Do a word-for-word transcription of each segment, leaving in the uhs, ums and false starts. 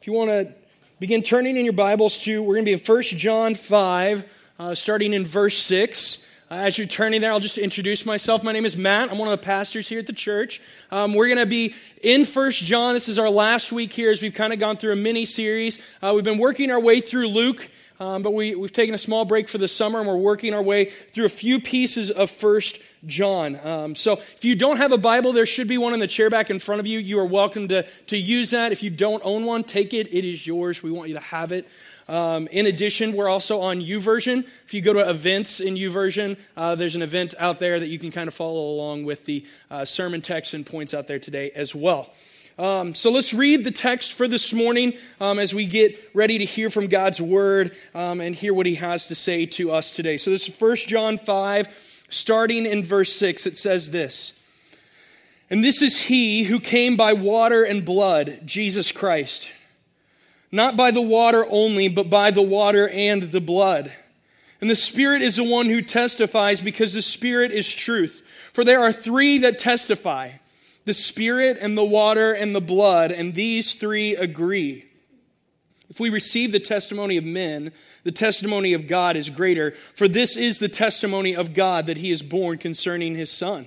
If you want to begin turning in your Bibles to, we're going to be in First John five, uh, starting in verse six. Uh, as you're turning there, I'll just introduce myself. My name is Matt. I'm one of the pastors here at the church. Um, we're going to be in First John. This is our last week here as we've kind of gone through a mini-series. Uh, we've been working our way through Luke, um, but we, we've taken a small break for the summer, and we're working our way through a few pieces of First John. Um, so if you don't have a Bible, there should be one in the chair back in front of you. You are welcome to, to use that. If you don't own one, take it. It is yours. We want you to have it. Um, in addition, we're also on YouVersion. If you go to events in YouVersion, uh, there's an event out there that you can kind of follow along with the uh, sermon text and points out there today as well. Um, so let's read the text for this morning um, as we get ready to hear from God's word um, and hear what he has to say to us today. So this is First John five. Starting in verse six, it says this, "And this is he who came by water and blood, Jesus Christ. Not by the water only, but by the water and the blood. And the Spirit is the one who testifies, because the Spirit is truth. For there are three that testify, the Spirit and the water and the blood, and these three agree. If we receive the testimony of men, the testimony of God is greater. For this is the testimony of God, that he is born concerning his Son.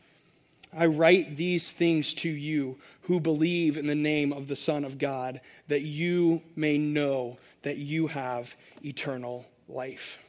I write these things to you who believe in the name of the Son of God, that you may know that you have eternal life."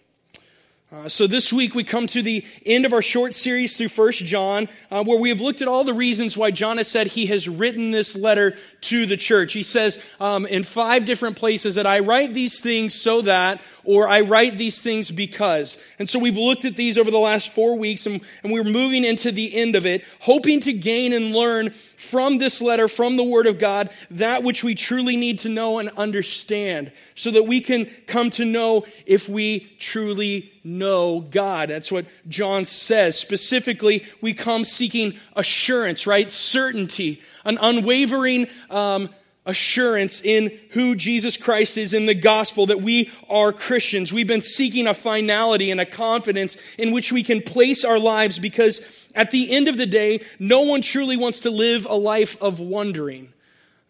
Uh, so this week we come to the end of our short series through First John, uh, where we have looked at all the reasons why John has said he has written this letter to the church. He says um, in five different places that I write these things so that, or I write these things because. And so we've looked at these over the last four weeks, and, and we're moving into the end of it, hoping to gain and learn from this letter, from the Word of God, that which we truly need to know and understand, so that we can come to know if we truly know God. That's what John says. Specifically, we come seeking assurance, right? Certainty, an unwavering um, assurance in who Jesus Christ is in the gospel, that we are Christians. We've been seeking a finality and a confidence in which we can place our lives, because at the end of the day, no one truly wants to live a life of wondering.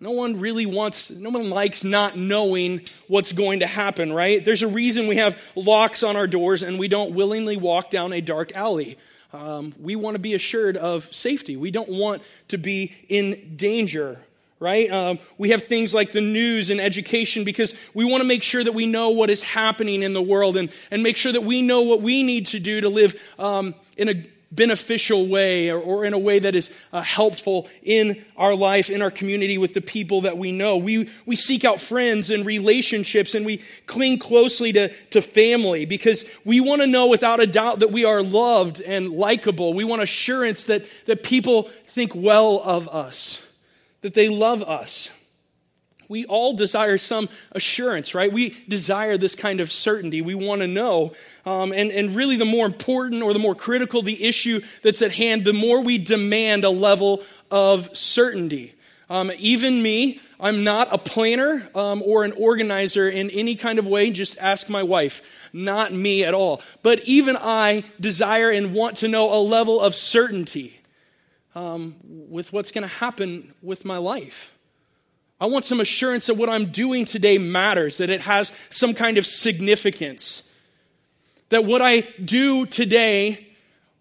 No one really wants, no one likes not knowing what's going to happen, right? There's a reason we have locks on our doors and we don't willingly walk down a dark alley. Um, we want to be assured of safety. We don't want to be in danger, right? Um, we have things like the news and education because we want to make sure that we know what is happening in the world and, and make sure that we know what we need to do to live um, in a beneficial way, or, or in a way that is uh, helpful in our life, in our community, with the people that we know. We we seek out friends and relationships, and we cling closely to, to family, because we want to know without a doubt that we are loved and likable. We want assurance that, that people think well of us, that they love us. We all desire some assurance, right? We desire this kind of certainty. We want to know. Um, and, and really the more important or the more critical the issue that's at hand, the more we demand a level of certainty. Um, even me, I'm not a planner um, or an organizer in any kind of way. Just ask my wife. Not me at all. But even I desire and want to know a level of certainty um, with what's going to happen with my life. I want some assurance that what I'm doing today matters, that it has some kind of significance. That what I do today,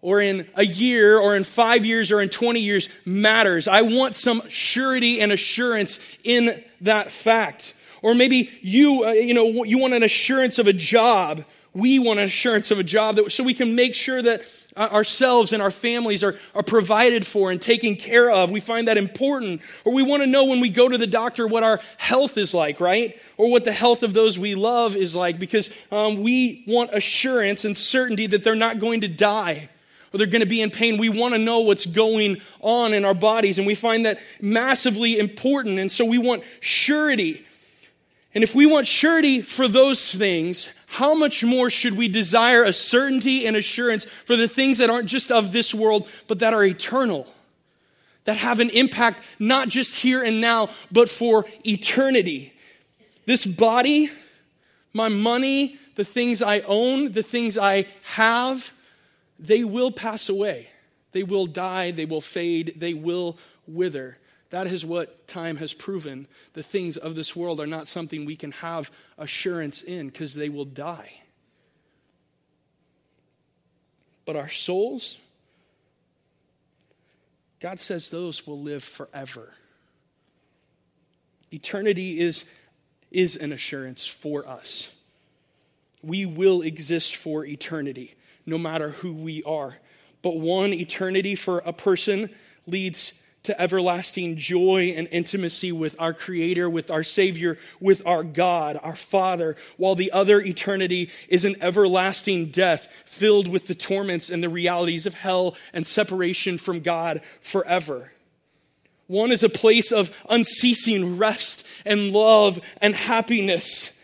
or in a year, or in five years, or in twenty years, matters. I want some surety and assurance in that fact. Or maybe you, uh, you know, you want an assurance of a job. We want an assurance of a job that, so we can make sure that ourselves and our families are, are provided for and taken care of. We find that important. Or we want to know when we go to the doctor what our health is like, right? Or what the health of those we love is like, because um, we want assurance and certainty that they're not going to die or they're going to be in pain. We want to know what's going on in our bodies, and we find that massively important. And so we want surety. And if we want surety for those things, how much more should we desire a certainty and assurance for the things that aren't just of this world, but that are eternal, that have an impact not just here and now, but for eternity. This body, my money, the things I own, the things I have, they will pass away. They will die, they will fade, they will wither. That is what time has proven. The things of this world are not something we can have assurance in because they will die. But our souls, God says those will live forever. Eternity is, is an assurance for us. We will exist for eternity, no matter who we are. But one eternity for a person leads to everlasting joy and intimacy with our Creator, with our Savior, with our God, our Father, while the other eternity is an everlasting death filled with the torments and the realities of hell and separation from God forever. One is a place of unceasing rest and love and happiness,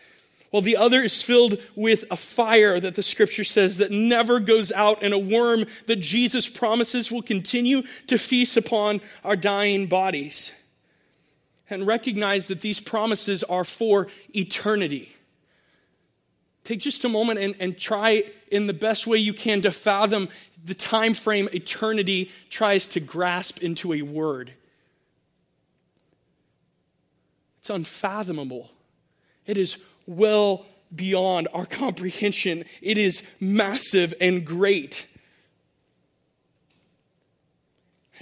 while the other is filled with a fire that the scripture says that never goes out, and a worm that Jesus promises will continue to feast upon our dying bodies. And recognize that these promises are for eternity. Take just a moment and, and try in the best way you can to fathom the time frame eternity tries to grasp into a word. It's unfathomable. It is well beyond our comprehension. It is massive and great.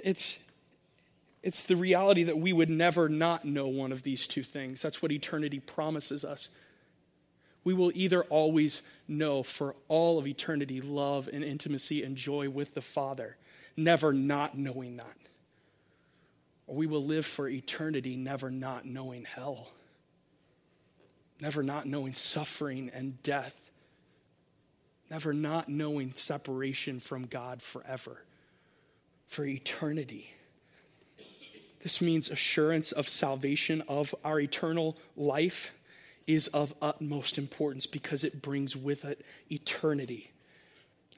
It's, it's the reality that we would never not know one of these two things. That's what eternity promises us. We will either always know for all of eternity love and intimacy and joy with the Father, never not knowing that. Or we will live for eternity never not knowing hell. Never not knowing suffering and death. Never not knowing separation from God forever, for eternity. This means assurance of salvation, of our eternal life, is of utmost importance because it brings with it eternity.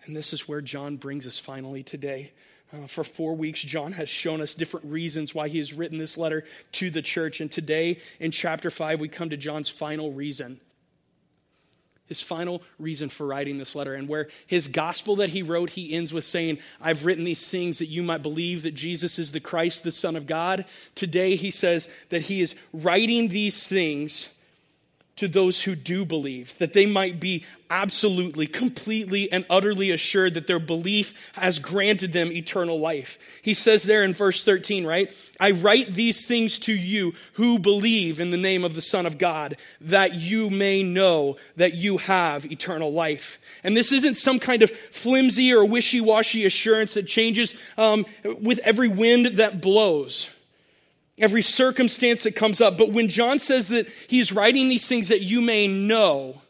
And this is where John brings us finally today. Uh, for four weeks, John has shown us different reasons why he has written this letter to the church. And today, in chapter five, we come to John's final reason. His final reason for writing this letter. And where his gospel that he wrote, he ends with saying, I've written these things that you might believe that Jesus is the Christ, the Son of God. Today, he says that he is writing these things to those who do believe, that they might be absolutely, completely, and utterly assured that their belief has granted them eternal life. He says there in verse thirteen, right? I write these things to you who believe in the name of the Son of God, that you may know that you have eternal life. And this isn't some kind of flimsy or wishy-washy assurance that changes um, with every wind that blows, every circumstance that comes up. But when John says that he's writing these things that you may know,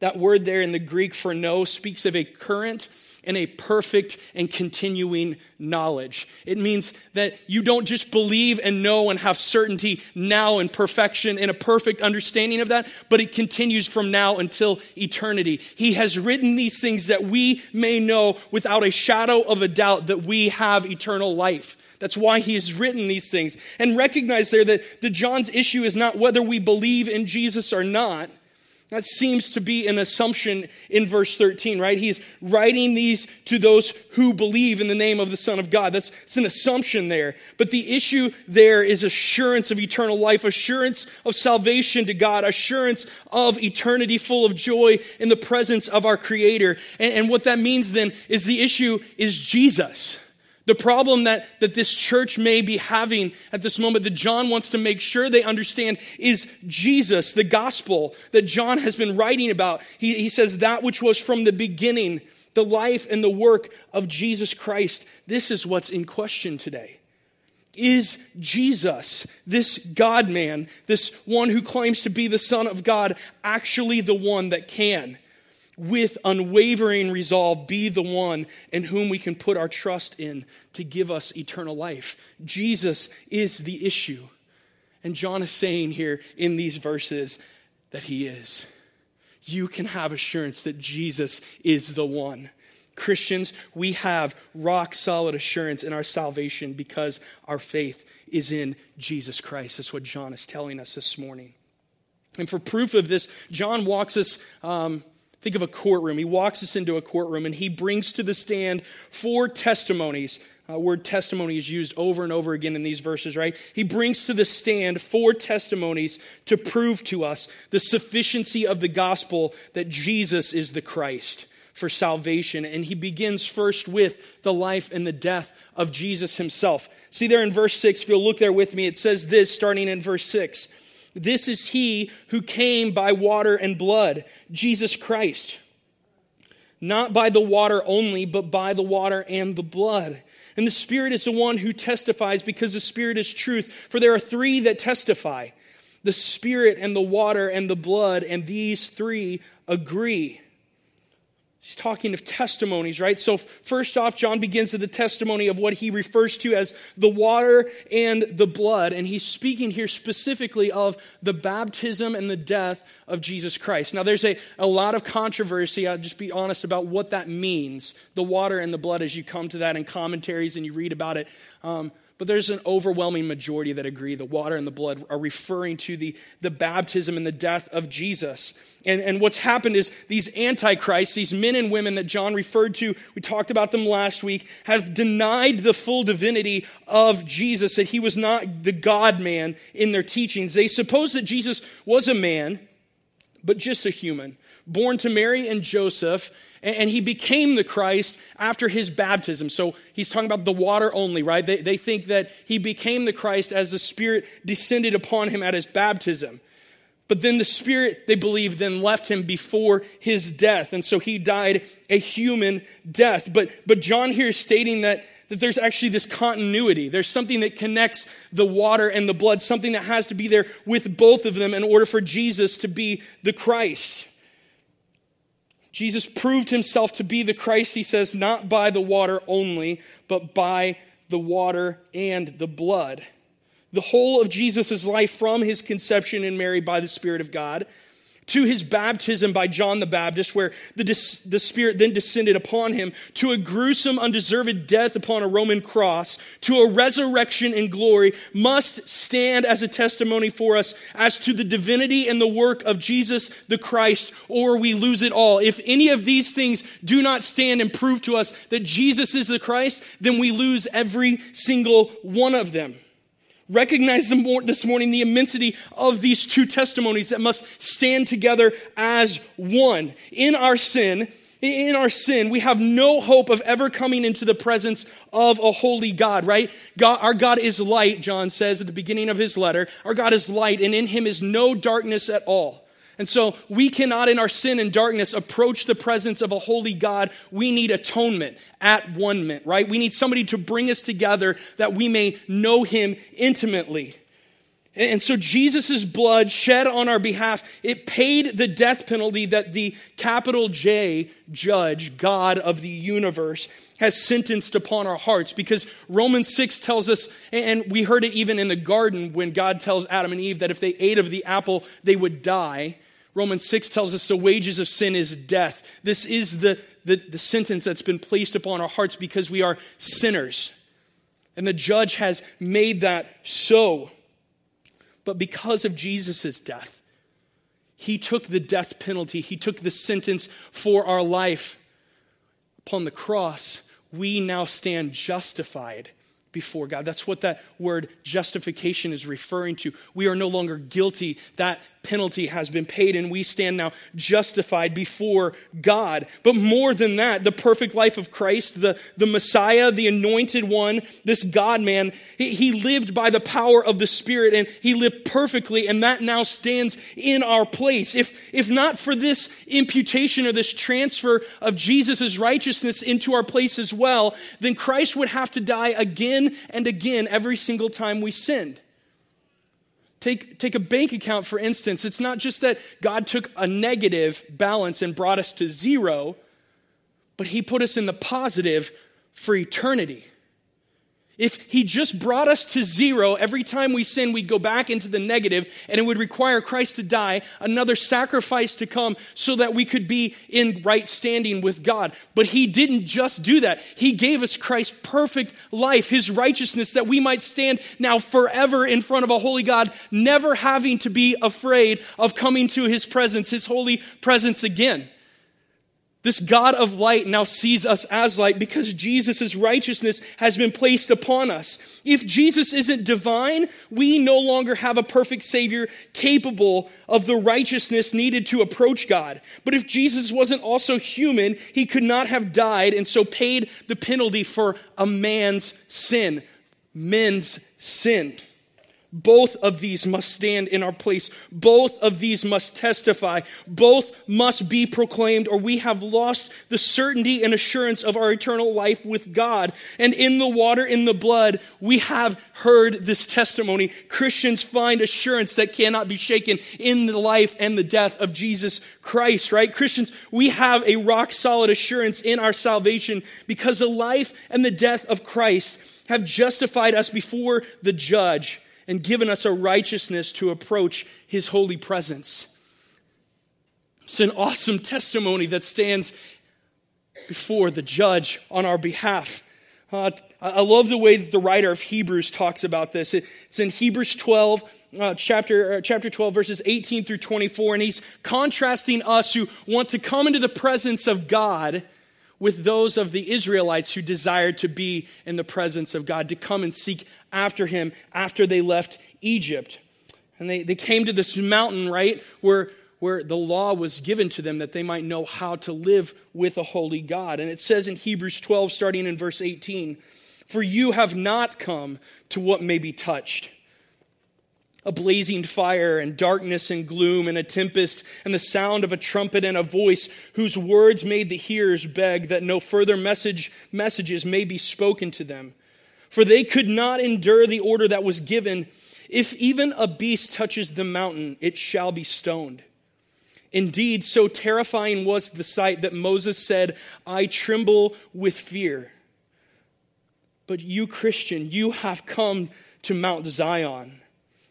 that word there in the Greek for know speaks of a current and a perfect and continuing knowledge. It means that you don't just believe and know and have certainty now and perfection and a perfect understanding of that, but it continues from now until eternity. He has written these things that we may know without a shadow of a doubt that we have eternal life. That's why he has written these things. And recognize there that the John's issue is not whether we believe in Jesus or not. That seems to be an assumption in verse thirteen, right? He's writing these to those who believe in the name of the Son of God. That's it's an assumption there. But the issue there is assurance of eternal life, assurance of salvation to God, assurance of eternity full of joy in the presence of our Creator. And, and what that means then is the issue is Jesus. The problem that, that this church may be having at this moment that John wants to make sure they understand is Jesus, the gospel that John has been writing about. He, he says that which was from the beginning, the life and the work of Jesus Christ. This is what's in question today. Is Jesus, this God-man, this one who claims to be the Son of God, actually the one that can, with unwavering resolve, be the one in whom we can put our trust in to give us eternal life? Jesus is the issue. And John is saying here in these verses that he is. you can have assurance that Jesus is the one. Christians, we have rock solid assurance in our salvation because our faith is in Jesus Christ. That's what John is telling us this morning. And for proof of this, John walks us, um, think of a courtroom. He walks us into a courtroom and he brings to the stand four testimonies. Uh, word testimony is used over and over again in these verses, right? He brings to the stand four testimonies to prove to us the sufficiency of the gospel that Jesus is the Christ for salvation. And he begins first with the life and the death of Jesus himself. See there in verse six, if you'll look there with me, it says this starting in verse six. This is he who came by water and blood, Jesus Christ. Not by the water only, but by the water and the blood. And the Spirit is the one who testifies because the Spirit is truth. For there are three that testify, the Spirit and the water and the blood, and these three agree. He's talking of testimonies, right? So first off, John begins with the testimony of what he refers to as the water and the blood. And he's speaking here specifically of the baptism and the death of Jesus Christ. Now there's a, a lot of controversy, I'll just be honest, about what that means, the water and the blood, as you come to that in commentaries and you read about it. Um, But there's an overwhelming majority that agree the water and the blood are referring to the, the baptism and the death of Jesus. And, and what's happened is these antichrists, these men and women that John referred to, we talked about them last week, have denied the full divinity of Jesus, that he was not the God-man in their teachings. They suppose that Jesus was a man, but just a human, born to Mary and Joseph, and he became the Christ after his baptism. So he's talking about the water only, right? They, they think that he became the Christ as the Spirit descended upon him at his baptism. But then the Spirit, they believe, then left him before his death. And so he died a human death. But, but John here is stating that that there's actually this continuity. There's something that connects the water and the blood, something that has to be there with both of them in order for Jesus to be the Christ. Jesus proved himself to be the Christ, he says, not by the water only, but by the water and the blood. The whole of Jesus' life from his conception in Mary by the Spirit of God to his baptism by John the Baptist, where the, the Spirit then descended upon him, to a gruesome, undeserved death upon a Roman cross, to a resurrection in glory, must stand as a testimony for us as to the divinity and the work of Jesus the Christ, or we lose it all. If any of these things do not stand and prove to us that Jesus is the Christ, then we lose every single one of them. Recognize this morning the immensity of these two testimonies that must stand together as one. In our sin, in our sin, we have no hope of ever coming into the presence of a holy God, right? God, our God is light, John says at the beginning of his letter. Our God is light, and in him is no darkness at all. And so we cannot in our sin and darkness approach the presence of a holy God. We need atonement, at one-ment, right? We need somebody to bring us together that we may know him intimately. And so Jesus' blood shed on our behalf, it paid the death penalty that the capital J judge, God of the universe, has sentenced upon our hearts. Because Romans six tells us, and we heard it even in the garden when God tells Adam and Eve that if they ate of the apple, they would die. Romans six tells us the wages of sin is death. This is the, the, the sentence that's been placed upon our hearts because we are sinners. And the judge has made that so. But because of Jesus' death, he took the death penalty. He took the sentence for our life. Upon the cross, we now stand justified before God. That's what that word justification is referring to. We are no longer guilty. That penalty has been paid, and we stand now justified before God. But more than that, the perfect life of Christ, the, the Messiah, the anointed one, this God-man, he, he lived by the power of the Spirit, and he lived perfectly, and that now stands in our place. If, if not for this imputation or this transfer of Jesus' righteousness into our place as well, then Christ would have to die again and again every single time we sinned. Take, take a bank account, for instance. It's not just that God took a negative balance and brought us to zero, but he put us in the positive for eternity. If he just brought us to zero, every time we sin, we'd go back into the negative, and it would require Christ to die, another sacrifice to come so that we could be in right standing with God. But he didn't just do that. He gave us Christ's perfect life, his righteousness, that we might stand now forever in front of a holy God, never having to be afraid of coming to his presence, his holy presence again. This God of light now sees us as light because Jesus' righteousness has been placed upon us. If Jesus isn't divine, we no longer have a perfect Savior capable of the righteousness needed to approach God. But if Jesus wasn't also human, he could not have died and so paid the penalty for a man's sin, men's sin. Both of these must stand in our place. Both of these must testify. Both must be proclaimed, or we have lost the certainty and assurance of our eternal life with God. And in the water, in the blood, we have heard this testimony. Christians find assurance that cannot be shaken in the life and the death of Jesus Christ, right? Christians, we have a rock-solid assurance in our salvation because the life and the death of Christ have justified us before the judge and given us a righteousness to approach his holy presence. It's an awesome testimony that stands before the judge on our behalf. Uh, I love the way that the writer of Hebrews talks about this. It's in Hebrews twelve, uh, chapter, uh, chapter twelve, verses eighteen through twenty-four, and he's contrasting us who want to come into the presence of God with those of the Israelites who desired to be in the presence of God, to come and seek after him after they left Egypt. And they, they came to this mountain, right, where, where the law was given to them that they might know how to live with a holy God. And it says in Hebrews twelve, starting in verse eighteen, "For you have not come to what may be touched, a blazing fire and darkness and gloom and a tempest and the sound of a trumpet and a voice whose words made the hearers beg that no further message messages may be spoken to them. For they could not endure the order that was given. If even a beast touches the mountain, it shall be stoned. Indeed, so terrifying was the sight that Moses said, 'I tremble with fear.' But you, Christian, you have come to Mount Zion,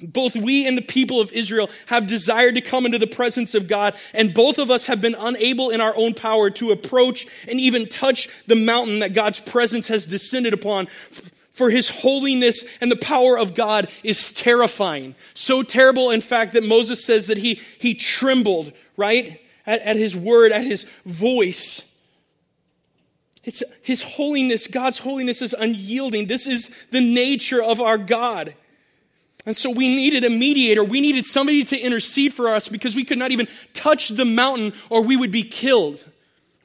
Both we and the people of Israel have desired to come into the presence of God, and both of us have been unable in our own power to approach and even touch the mountain that God's presence has descended upon. For his holiness and the power of God is terrifying. So terrible, in fact, that Moses says that he, he trembled, right? At, at his word, at his voice. It's his holiness, God's holiness is unyielding. This is the nature of our God. And so we needed a mediator. We needed somebody to intercede for us because we could not even touch the mountain or we would be killed.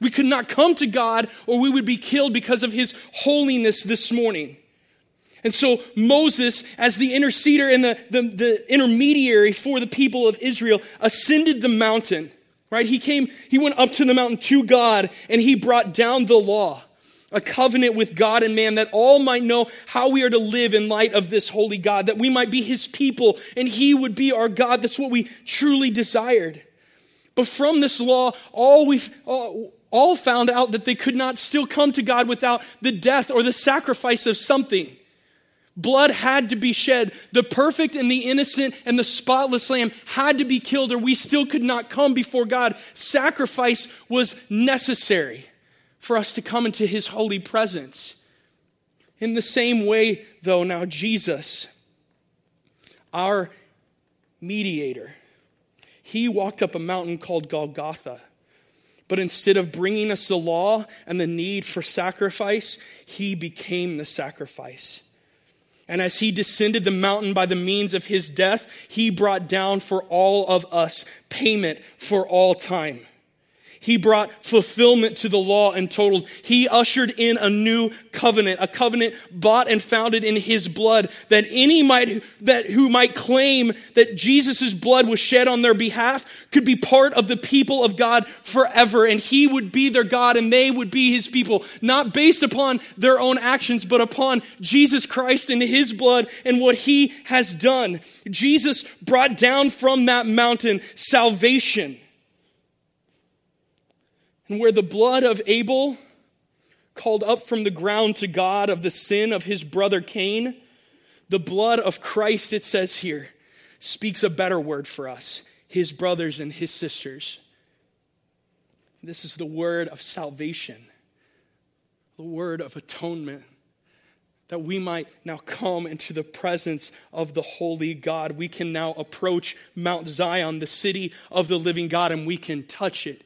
We could not come to God or we would be killed because of his holiness this morning. And so Moses, as the interceder and the, the, the intermediary for the people of Israel, ascended the mountain, right? He came, he went up to the mountain to God and he brought down the law, a covenant with God and man that all might know how we are to live in light of this holy God, that we might be his people and he would be our God. That's what we truly desired. But from this law, all we all, all found out that they could not still come to God without the death or the sacrifice of something. Blood had to be shed. The perfect and the innocent and the spotless lamb had to be killed or we still could not come before God. Sacrifice was necessary for us to come into his holy presence. In the same way, though, now Jesus, our mediator, he walked up a mountain called Golgotha. But instead of bringing us the law and the need for sacrifice, he became the sacrifice. And as he descended the mountain by the means of his death, he brought down for all of us payment for all time. He brought fulfillment to the law and total. He ushered in a new covenant, a covenant bought and founded in his blood, that any might that who might claim that Jesus' blood was shed on their behalf could be part of the people of God forever, and he would be their God and they would be his people, not based upon their own actions, but upon Jesus Christ and his blood and what he has done. Jesus brought down from that mountain salvation. And where the blood of Abel called up from the ground to God of the sin of his brother Cain, the blood of Christ, it says here, speaks a better word for us, his brothers and his sisters. This is the word of salvation, the word of atonement, that we might now come into the presence of the holy God. We can now approach Mount Zion, the city of the living God, and we can touch it.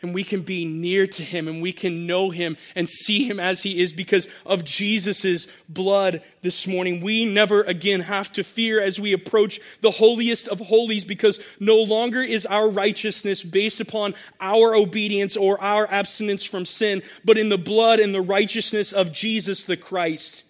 And we can be near to him, and we can know him and see him as he is because of Jesus' blood this morning. We never again have to fear as we approach the holiest of holies, because no longer is our righteousness based upon our obedience or our abstinence from sin, but in the blood and the righteousness of Jesus the Christ.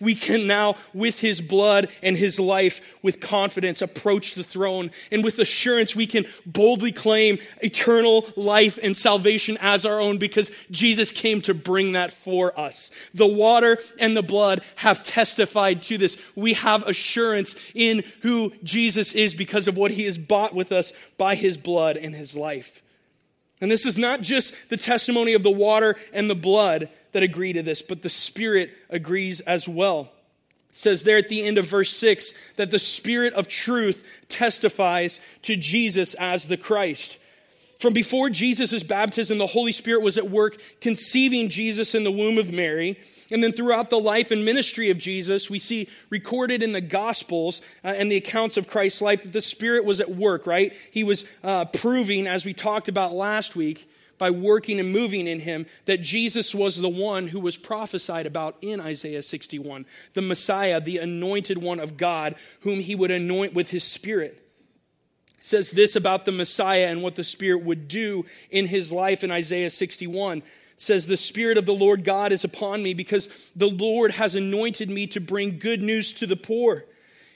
We can now, with his blood and his life, with confidence approach the throne. And with assurance, we can boldly claim eternal life and salvation as our own, because Jesus came to bring that for us. The water and the blood have testified to this. We have assurance in who Jesus is because of what he has bought with us by his blood and his life. And this is not just the testimony of the water and the blood that agree to this, but the Spirit agrees as well. It says there at the end of verse six that the Spirit of truth testifies to Jesus as the Christ. From before Jesus' baptism, the Holy Spirit was at work conceiving Jesus in the womb of Mary. And then throughout the life and ministry of Jesus, we see recorded in the Gospels uh, and the accounts of Christ's life that the Spirit was at work, right? He was uh, proving, as we talked about last week, by working and moving in him, that Jesus was the one who was prophesied about in Isaiah sixty-one, the Messiah, the anointed one of God, whom he would anoint with his Spirit. It says this about the Messiah and what the Spirit would do in his life in Isaiah sixty-one. Says, the Spirit of the Lord God is upon me, because the Lord has anointed me to bring good news to the poor.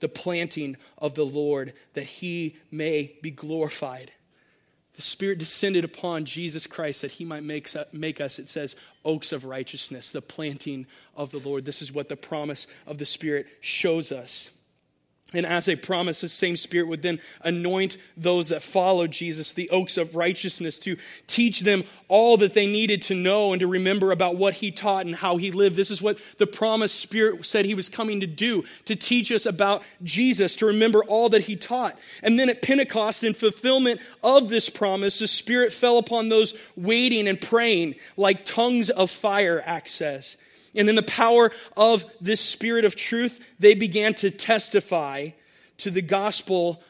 the planting of the Lord, that he may be glorified. The Spirit descended upon Jesus Christ that he might make, make us, it says, oaks of righteousness, the planting of the Lord. This is what the promise of the Spirit shows us. And as a promise, the same Spirit would then anoint those that follow Jesus, the oaks of righteousness, to teach them all that they needed to know and to remember about what he taught and how he lived. This is what the promised Spirit said he was coming to do, to teach us about Jesus, to remember all that he taught. And then at Pentecost, in fulfillment of this promise, the Spirit fell upon those waiting and praying like tongues of fire, Acts says. And in the power of this Spirit of truth, they began to testify to the gospel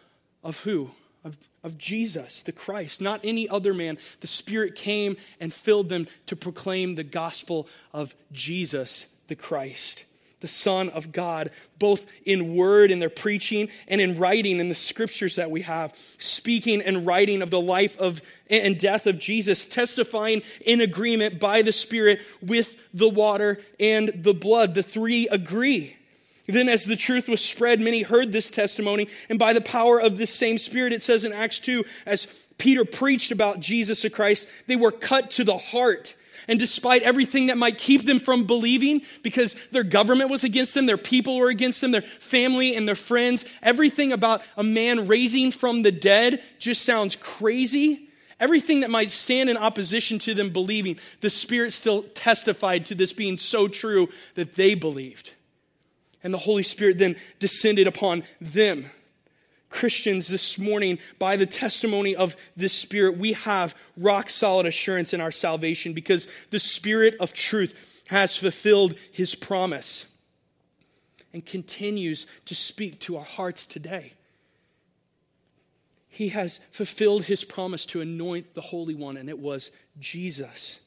of who? Of, of Jesus, the Christ, not any other man. The Spirit came and filled them to proclaim the gospel of Jesus, the Christ, the Son of God, both in word in their preaching and in writing in the scriptures that we have, speaking and writing of the life of and death of Jesus, testifying in agreement by the Spirit with the water and the blood. The three agree. Then as the truth was spread, many heard this testimony, and by the power of this same Spirit, it says in Acts two, as Peter preached about Jesus the Christ, they were cut to the heart. And despite everything that might keep them from believing, because their government was against them, their people were against them, their family and their friends, everything about a man raising from the dead just sounds crazy. Everything that might stand in opposition to them believing, the Spirit still testified to this being so true that they believed. And the Holy Spirit then descended upon them, Christians this morning, by the testimony of this Spirit, we have rock solid assurance in our salvation because the Spirit of truth has fulfilled his promise and continues to speak to our hearts today. He has fulfilled his promise to anoint the Holy One, and it was Jesus.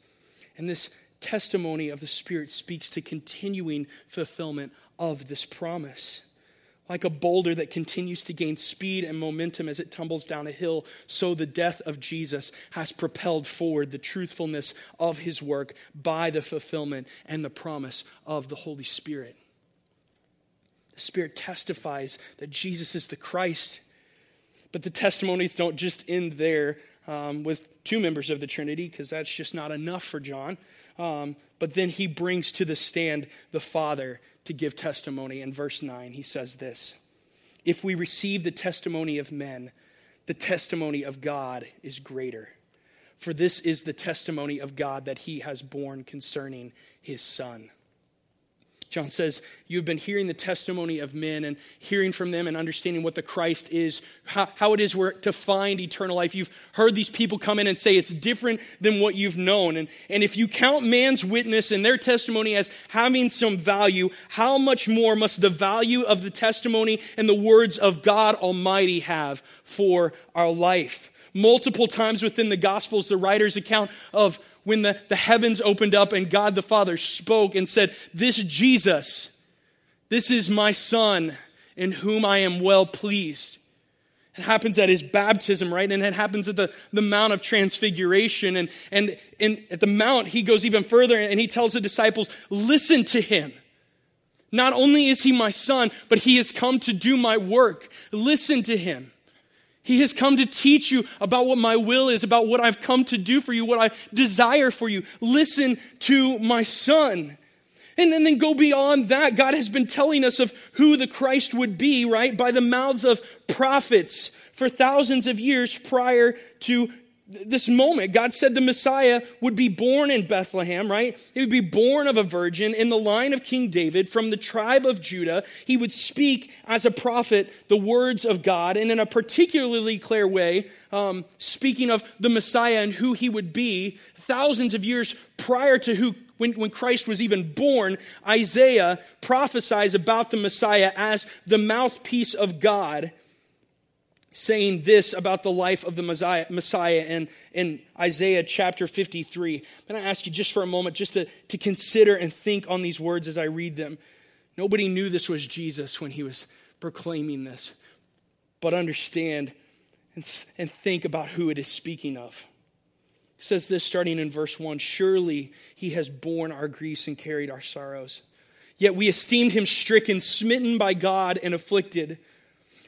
And this testimony of the Spirit speaks to continuing fulfillment of this promise. Like a boulder that continues to gain speed and momentum as it tumbles down a hill, so the death of Jesus has propelled forward the truthfulness of his work by the fulfillment and the promise of the Holy Spirit. The Spirit testifies that Jesus is the Christ. But the testimonies don't just end there um, with two members of the Trinity, because that's just not enough for John. Um, but then he brings to the stand the Father to give testimony. In verse nine, he says this: if we receive the testimony of men, the testimony of God is greater. For this is the testimony of God that he has borne concerning his Son. John says, you've been hearing the testimony of men and hearing from them and understanding what the Christ is, how, how it is we're to find eternal life. You've heard these people come in and say it's different than what you've known. And, and if you count man's witness and their testimony as having some value, how much more must the value of the testimony and the words of God Almighty have for our life? Multiple times within the Gospels, the writer's account of when the, the heavens opened up and God the Father spoke and said, this Jesus, this is my Son in whom I am well pleased. It happens at his baptism, right? And it happens at the, the Mount of Transfiguration. And, and, and at the Mount, he goes even further and he tells the disciples, listen to him. Not only is he my Son, but he has come to do my work. Listen to him. He has come to teach you about what my will is, about what I've come to do for you, what I desire for you. Listen to my Son. And, and then go beyond that. God has been telling us of who the Christ would be, right? By the mouths of prophets for thousands of years prior to this moment. God said the Messiah would be born in Bethlehem, right? He would be born of a virgin in the line of King David from the tribe of Judah. He would speak as a prophet the words of God, and in a particularly clear way, um, speaking of the Messiah and who he would be thousands of years prior to who When, when Christ was even born. Isaiah prophesies about the Messiah as the mouthpiece of God, saying this about the life of the Messiah in, in Isaiah chapter fifty-three. I'm going to ask you just for a moment just to, to consider and think on these words as I read them. Nobody knew this was Jesus when he was proclaiming this, but understand and, and think about who it is speaking of. It says this starting in verse one, surely he has borne our griefs and carried our sorrows. Yet we esteemed him stricken, smitten by God, and afflicted.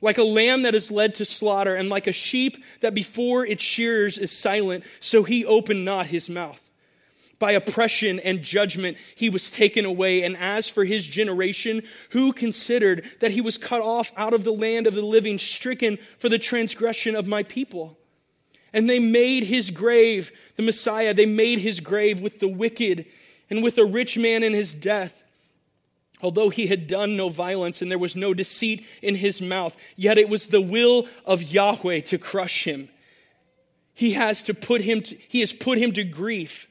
Like a lamb that is led to slaughter, and like a sheep that before its shearers is silent, so he opened not his mouth. By oppression and judgment he was taken away, and as for his generation, who considered that he was cut off out of the land of the living, stricken for the transgression of my people? And they made his grave, the Messiah, they made his grave with the wicked and with a rich man in his death. Although he had done no violence and there was no deceit in his mouth, yet it was the will of Yahweh to crush him. He has to put him to, he has put him to grief.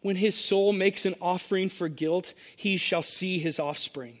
When his soul makes an offering for guilt, he shall see his offspring.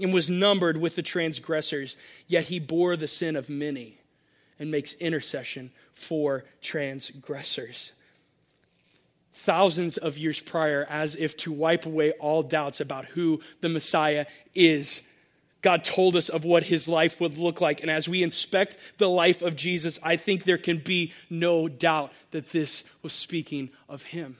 and was numbered with the transgressors, yet he bore the sin of many and makes intercession for transgressors. thousands of years prior, as if to wipe away all doubts about who the Messiah is. God told us of what his life would look like. And as we inspect the life of Jesus, I think there can be no doubt that this was speaking of him.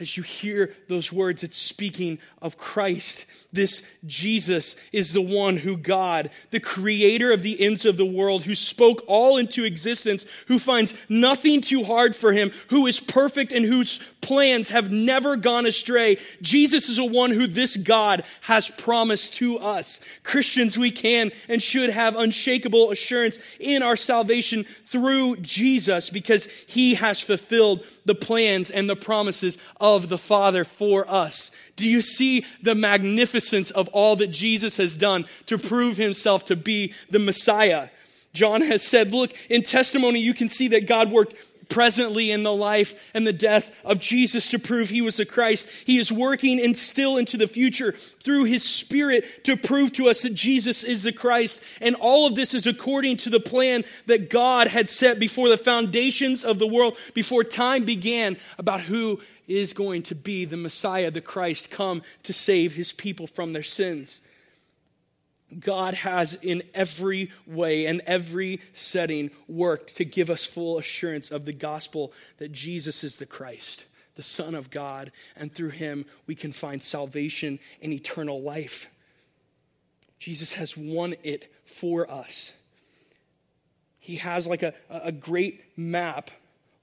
As you hear those words, it's speaking of Christ. This Jesus is the one who God, the creator of the ends of the world, who spoke all into existence, who finds nothing too hard for him, who is perfect and whose plans have never gone astray. Jesus is the one who this God has promised to us. Christians, we can and should have unshakable assurance in our salvation through Jesus, because he has fulfilled the plans and the promises of the Father for us. Do you see the magnificence of all that Jesus has done to prove himself to be the Messiah? John has said, look, in testimony you can see that God worked presently in the life and the death of Jesus to prove he was the Christ. He is working and still into the future through his Spirit to prove to us that Jesus is the Christ. And all of this is according to the plan that God had set before the foundations of the world, before time began, about who is going to be the Messiah, the Christ, come to save his people from their sins. God has in every way and every setting worked to give us full assurance of the gospel that Jesus is the Christ, the Son of God, and through him we can find salvation and eternal life. Jesus has won it for us. He has, like a, a great map,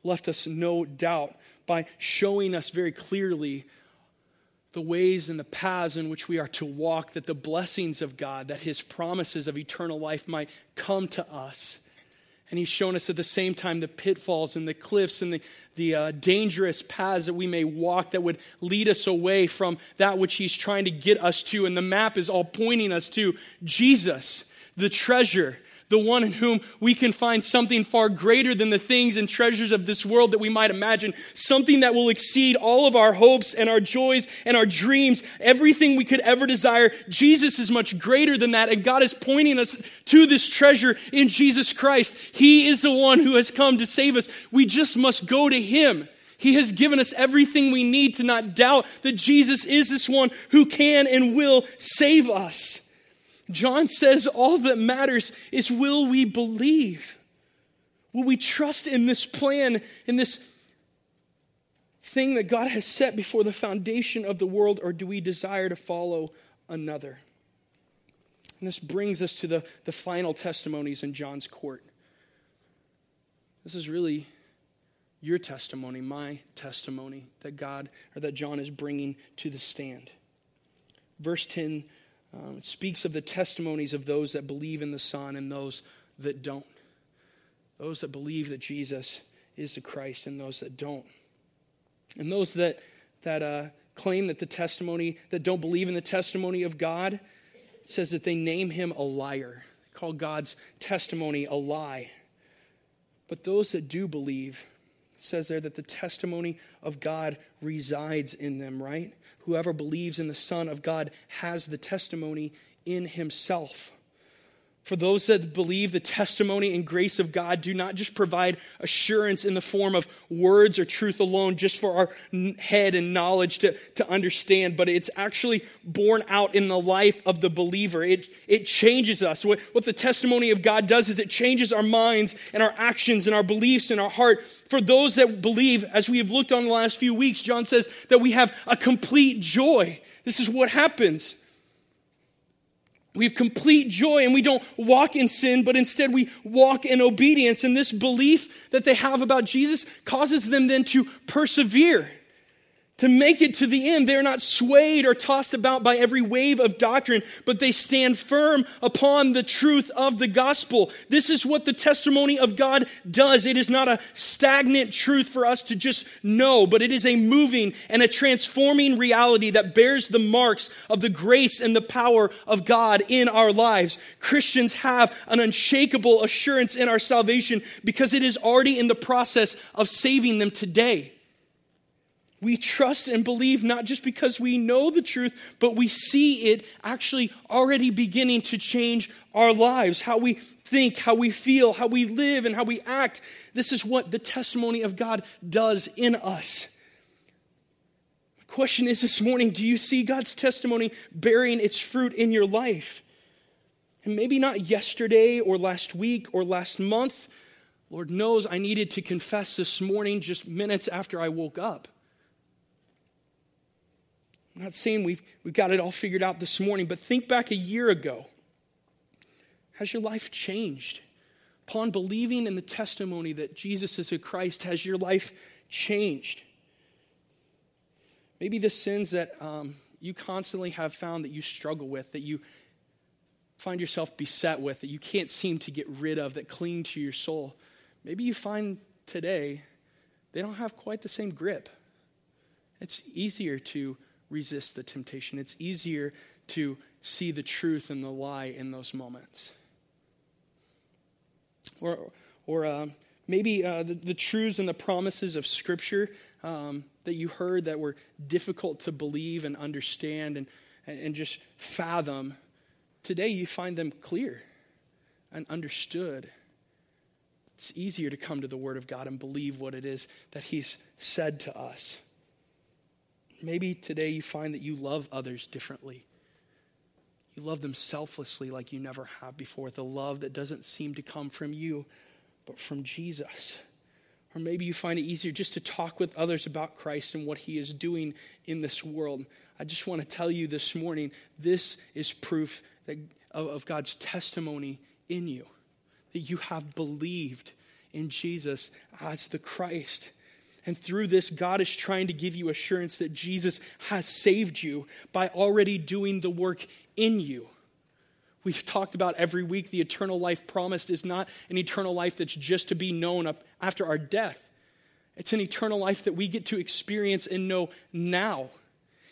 left us no doubt by showing us very clearly the ways and the paths in which we are to walk, that the blessings of God, that his promises of eternal life might come to us. And he's shown us at the same time the pitfalls and the cliffs and the, the uh, dangerous paths that we may walk that would lead us away from that which he's trying to get us to. And the map is all pointing us to Jesus, the treasure, the one in whom we can find something far greater than the things and treasures of this world that we might imagine, something that will exceed all of our hopes and our joys and our dreams, everything we could ever desire. Jesus is much greater than that, and God is pointing us to this treasure in Jesus Christ. He is the one who has come to save us. We just must go to him. He has given us everything we need to not doubt that Jesus is this one who can and will save us. John says all that matters is, will we believe? Will we trust in this plan, in this thing that God has set before the foundation of the world, or do we desire to follow another? And this brings us to the, the final testimonies in John's court. This is really your testimony, my testimony, that God, or that John is bringing to the stand. Verse ten says, Um, it speaks of the testimonies of those that believe in the Son and those that don't. Those that believe that Jesus is the Christ and those that don't. And those that that uh, claim that the testimony, that don't believe in the testimony of God, says that they name him a liar. They call God's testimony a lie. But those that do believe, it says there that the testimony of God resides in them, right? Whoever believes in the Son of God has the testimony in himself. For those that believe, the testimony and grace of God do not just provide assurance in the form of words or truth alone, just for our head and knowledge to, to understand, but it's actually borne out in the life of the believer. It, it changes us. What, what the testimony of God does is it changes our minds and our actions and our beliefs and our heart. For those that believe, as we have looked on the last few weeks, John says that we have a complete joy. This is what happens. We have complete joy, and we don't walk in sin, but instead we walk in obedience. And this belief that they have about Jesus causes them then to persevere, to make it to the end. They're not swayed or tossed about by every wave of doctrine, but they stand firm upon the truth of the gospel. This is what the testimony of God does. It is not a stagnant truth for us to just know, but it is a moving and a transforming reality that bears the marks of the grace and the power of God in our lives. Christians have an unshakable assurance in our salvation because it is already in the process of saving them today. We trust and believe not just because we know the truth, but we see it actually already beginning to change our lives, how we think, how we feel, how we live, and how we act. This is what the testimony of God does in us. question is this morning, do you see God's testimony bearing its fruit in your life? And maybe not yesterday or last week or last month. Lord knows I needed to confess this morning just minutes after I woke up. I'm not saying we've, we've got it all figured out this morning, but think back a year ago. Has your life changed? Upon believing in the testimony that Jesus is a Christ, has your life changed? Maybe the sins that um, you constantly have found that you struggle with, that you find yourself beset with, that you can't seem to get rid of, that cling to your soul. Maybe you find today they don't have quite the same grip. It's easier to resist the temptation. It's easier to see the truth and the lie in those moments. Or or uh, maybe uh, the, the truths and the promises of Scripture um, that you heard that were difficult to believe and understand and, and just fathom, today you find them clear and understood. It's easier to come to the Word of God and believe what it is that He's said to us. Maybe today you find that you love others differently. You love them selflessly like you never have before, with a love that doesn't seem to come from you, but from Jesus. Or maybe you find it easier just to talk with others about Christ and what He is doing in this world. I just want to tell you this morning, this is proof that, of, of God's testimony in you, that you have believed in Jesus as the Christ. And through this, God is trying to give you assurance that Jesus has saved you by already doing the work in you. We've talked about every week the eternal life promised is not an eternal life that's just to be known up after our death. It's an eternal life that we get to experience and know now.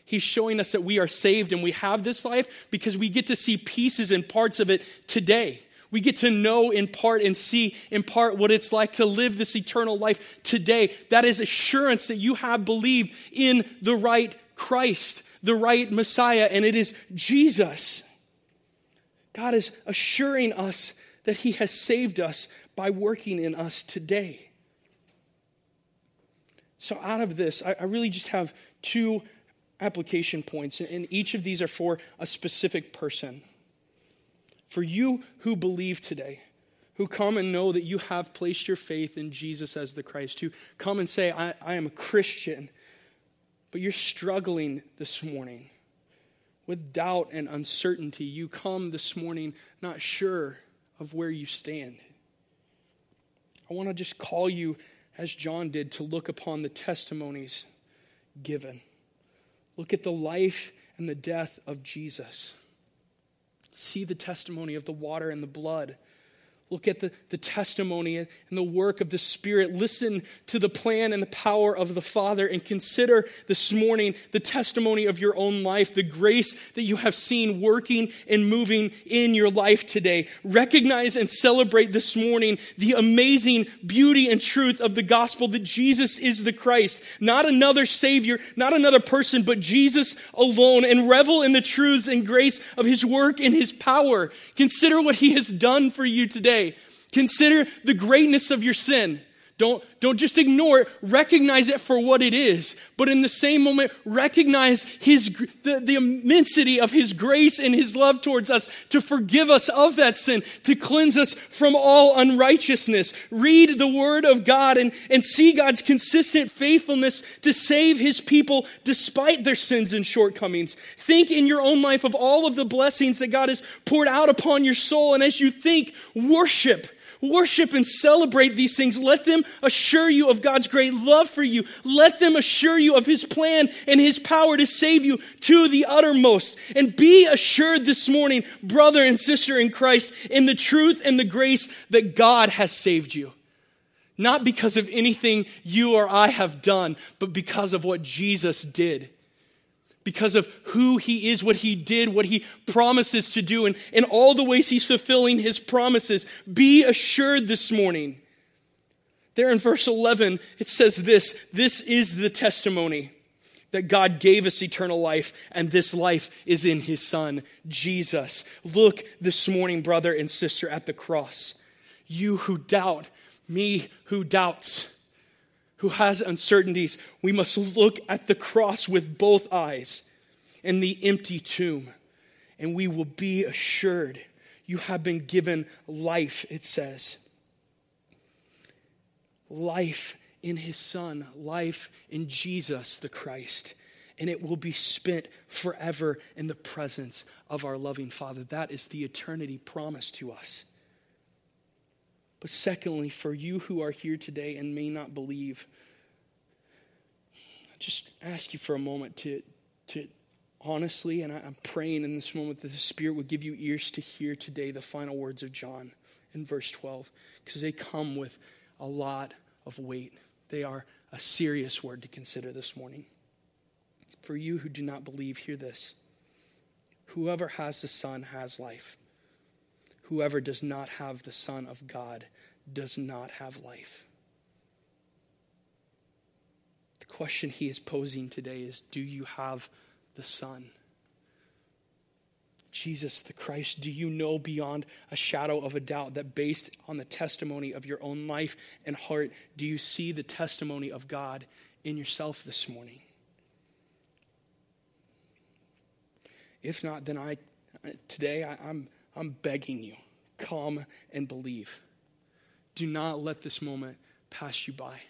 He's showing us that we are saved and we have this life because we get to see pieces and parts of it today. We get to know in part and see in part what it's like to live this eternal life today. That is assurance that you have believed in the right Christ, the right Messiah, and it is Jesus. God is assuring us that He has saved us by working in us today. So out of this, I, I really just have two application points, and each of these are for a specific person. For you who believe today, who come and know that you have placed your faith in Jesus as the Christ, who come and say, I, I am a Christian, but you're struggling this morning with doubt and uncertainty. You come this morning not sure of where you stand. I want to just call you, as John did, to look upon the testimonies given. Look at the life and the death of Jesus. See the testimony of the water and the blood. Look at the, the testimony and the work of the Spirit. Listen to the plan and the power of the Father, and consider this morning the testimony of your own life, the grace that you have seen working and moving in your life today. Recognize and celebrate this morning the amazing beauty and truth of the gospel that Jesus is the Christ, not another Savior, not another person, but Jesus alone, and revel in the truths and grace of His work and His power. Consider what He has done for you today. Consider the greatness of your sin. Don't, don't just ignore it. Recognize it for what it is. But in the same moment, recognize his the, the immensity of His grace and His love towards us to forgive us of that sin, to cleanse us from all unrighteousness. Read the Word of God and, and see God's consistent faithfulness to save His people despite their sins and shortcomings. Think in your own life of all of the blessings that God has poured out upon your soul. And as you think, worship. Worship and celebrate these things. Let them assure you of God's great love for you. Let them assure you of His plan and His power to save you to the uttermost. And be assured this morning, brother and sister in Christ, in the truth and the grace that God has saved you. Not because of anything you or I have done, but because of what Jesus did. Because of who He is, what He did, what He promises to do, and, and all the ways He's fulfilling His promises. Be assured this morning. There in verse eleven, it says this, this is the testimony that God gave us eternal life, and this life is in His Son, Jesus. Look this morning, brother and sister, at the cross. You who doubt, me who doubts, who has uncertainties, we must look at the cross with both eyes and the empty tomb, and we will be assured. You have been given life, it says. Life in his son, life in Jesus the Christ, and it will be spent forever in the presence of our loving Father. That is the eternity promised to us. But secondly, for you who are here today and may not believe, I just ask you for a moment to, to honestly, and I, I'm praying in this moment that the Spirit would give you ears to hear today the final words of John in verse twelve, because they come with a lot of weight. They are a serious word to consider this morning. For you who do not believe, hear this. Whoever has the Son has life. Whoever does not have the Son of God does not have life. The question he is posing today is, do you have the Son? Jesus the Christ, do you know beyond a shadow of a doubt that based on the testimony of your own life and heart, do you see the testimony of God in yourself this morning? If not, then I today I, I'm I'm begging you, come and believe. Do not let this moment pass you by.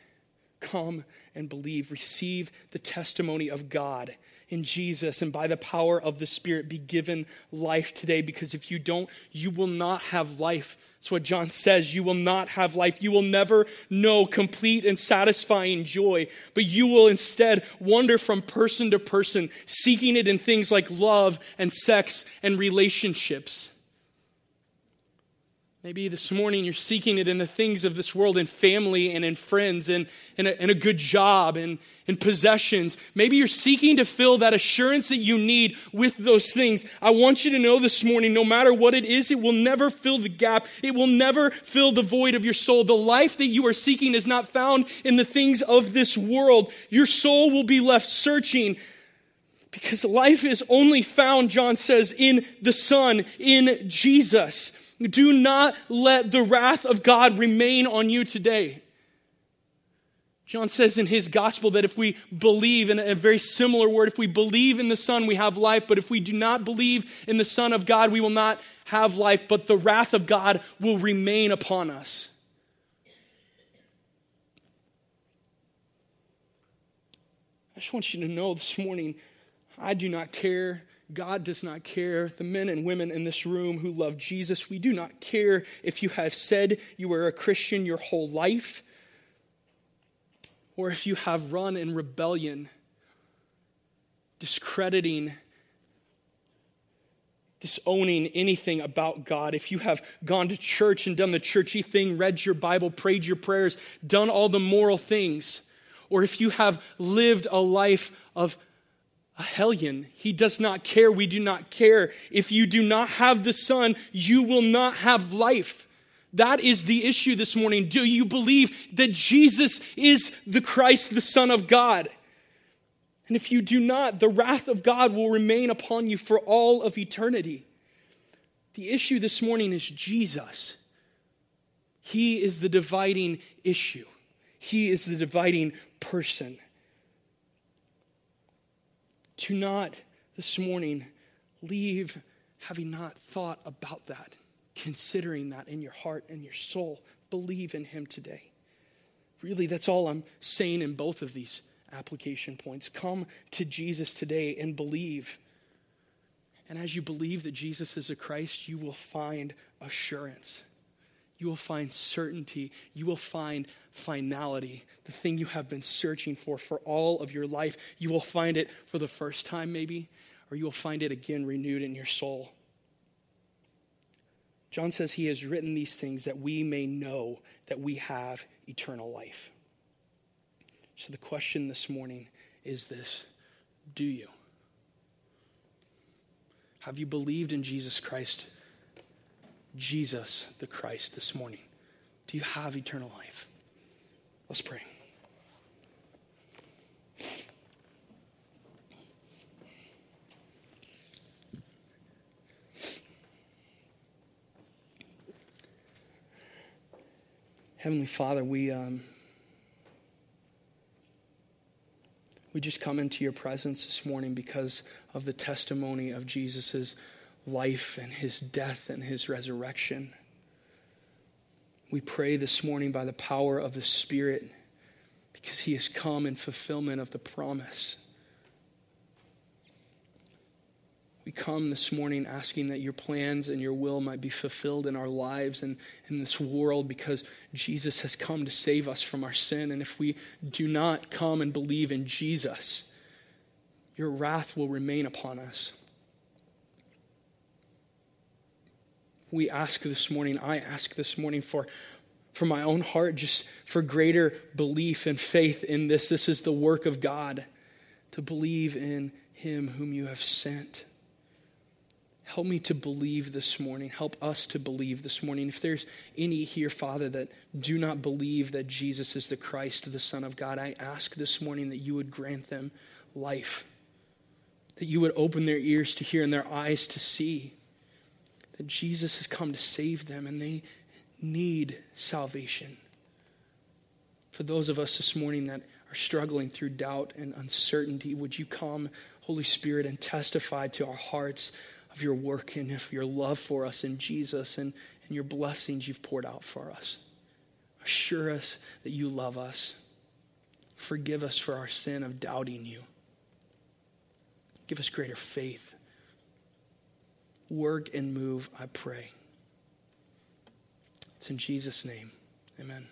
Come and believe. Receive the testimony of God in Jesus, and by the power of the Spirit be given life today, because if you don't, you will not have life. That's what John says. You will not have life. You will never know complete and satisfying joy, but you will instead wander from person to person, seeking it in things like love and sex and relationships. Maybe this morning you're seeking it in the things of this world, in family and in friends and in a, in a good job and in possessions. Maybe you're seeking to fill that assurance that you need with those things. I want you to know this morning, no matter what it is, it will never fill the gap. It will never fill the void of your soul. The life that you are seeking is not found in the things of this world. Your soul will be left searching, because life is only found, John says, in the Son, in Jesus. Do not let the wrath of God remain on you today. John says in his gospel that if we believe, in a very similar word, if we believe in the Son, we have life. But if we do not believe in the Son of God, we will not have life. But the wrath of God will remain upon us. I just want you to know this morning, I do not care. God does not care. The men and women in this room who love Jesus, we do not care if you have said you were a Christian your whole life, or if you have run in rebellion, discrediting, disowning anything about God. If you have gone to church and done the churchy thing, read your Bible, prayed your prayers, done all the moral things, or if you have lived a life of a hellion, he does not care. We do not care. If you do not have the Son, you will not have life. That is the issue this morning. Do you believe that Jesus is the Christ, the Son of God? And if you do not, the wrath of God will remain upon you for all of eternity. The issue this morning is Jesus. He is the dividing issue. He is the dividing person. Do not this morning leave having not thought about that, considering that in your heart and your soul. Believe in him today. Really, that's all I'm saying in both of these application points. Come to Jesus today and believe. And as you believe that Jesus is a Christ, you will find assurance. You will find certainty. You will find finality, the thing you have been searching for for all of your life. You will find it for the first time maybe, or you will find it again renewed in your soul. John says he has written these things that we may know that we have eternal life. So the question this morning is this: do you? Have you believed in Jesus Christ? Jesus the Christ this morning. Do you have eternal life? Let's pray. Heavenly Father, we um, we just come into your presence this morning because of the testimony of Jesus' life and his death and his resurrection. We pray this morning by the power of the Spirit because he has come in fulfillment of the promise. We come this morning asking that your plans and your will might be fulfilled in our lives and in this world because Jesus has come to save us from our sin. And if we do not come and believe in Jesus, your wrath will remain upon us. We ask this morning, I ask this morning for, for my own heart, just for greater belief and faith in this. This is the work of God, to believe in him whom you have sent. Help me to believe this morning. Help us to believe this morning. If there's any here, Father, that do not believe that Jesus is the Christ, the Son of God, I ask this morning that you would grant them life, that you would open their ears to hear and their eyes to see, that Jesus has come to save them and they need salvation. For those of us this morning that are struggling through doubt and uncertainty, would you come, Holy Spirit, and testify to our hearts of your work and of your love for us in Jesus and, and your blessings you've poured out for us. Assure us that you love us. Forgive us for our sin of doubting you. Give us greater faith. Work and move, I pray. It's in Jesus' name. Amen.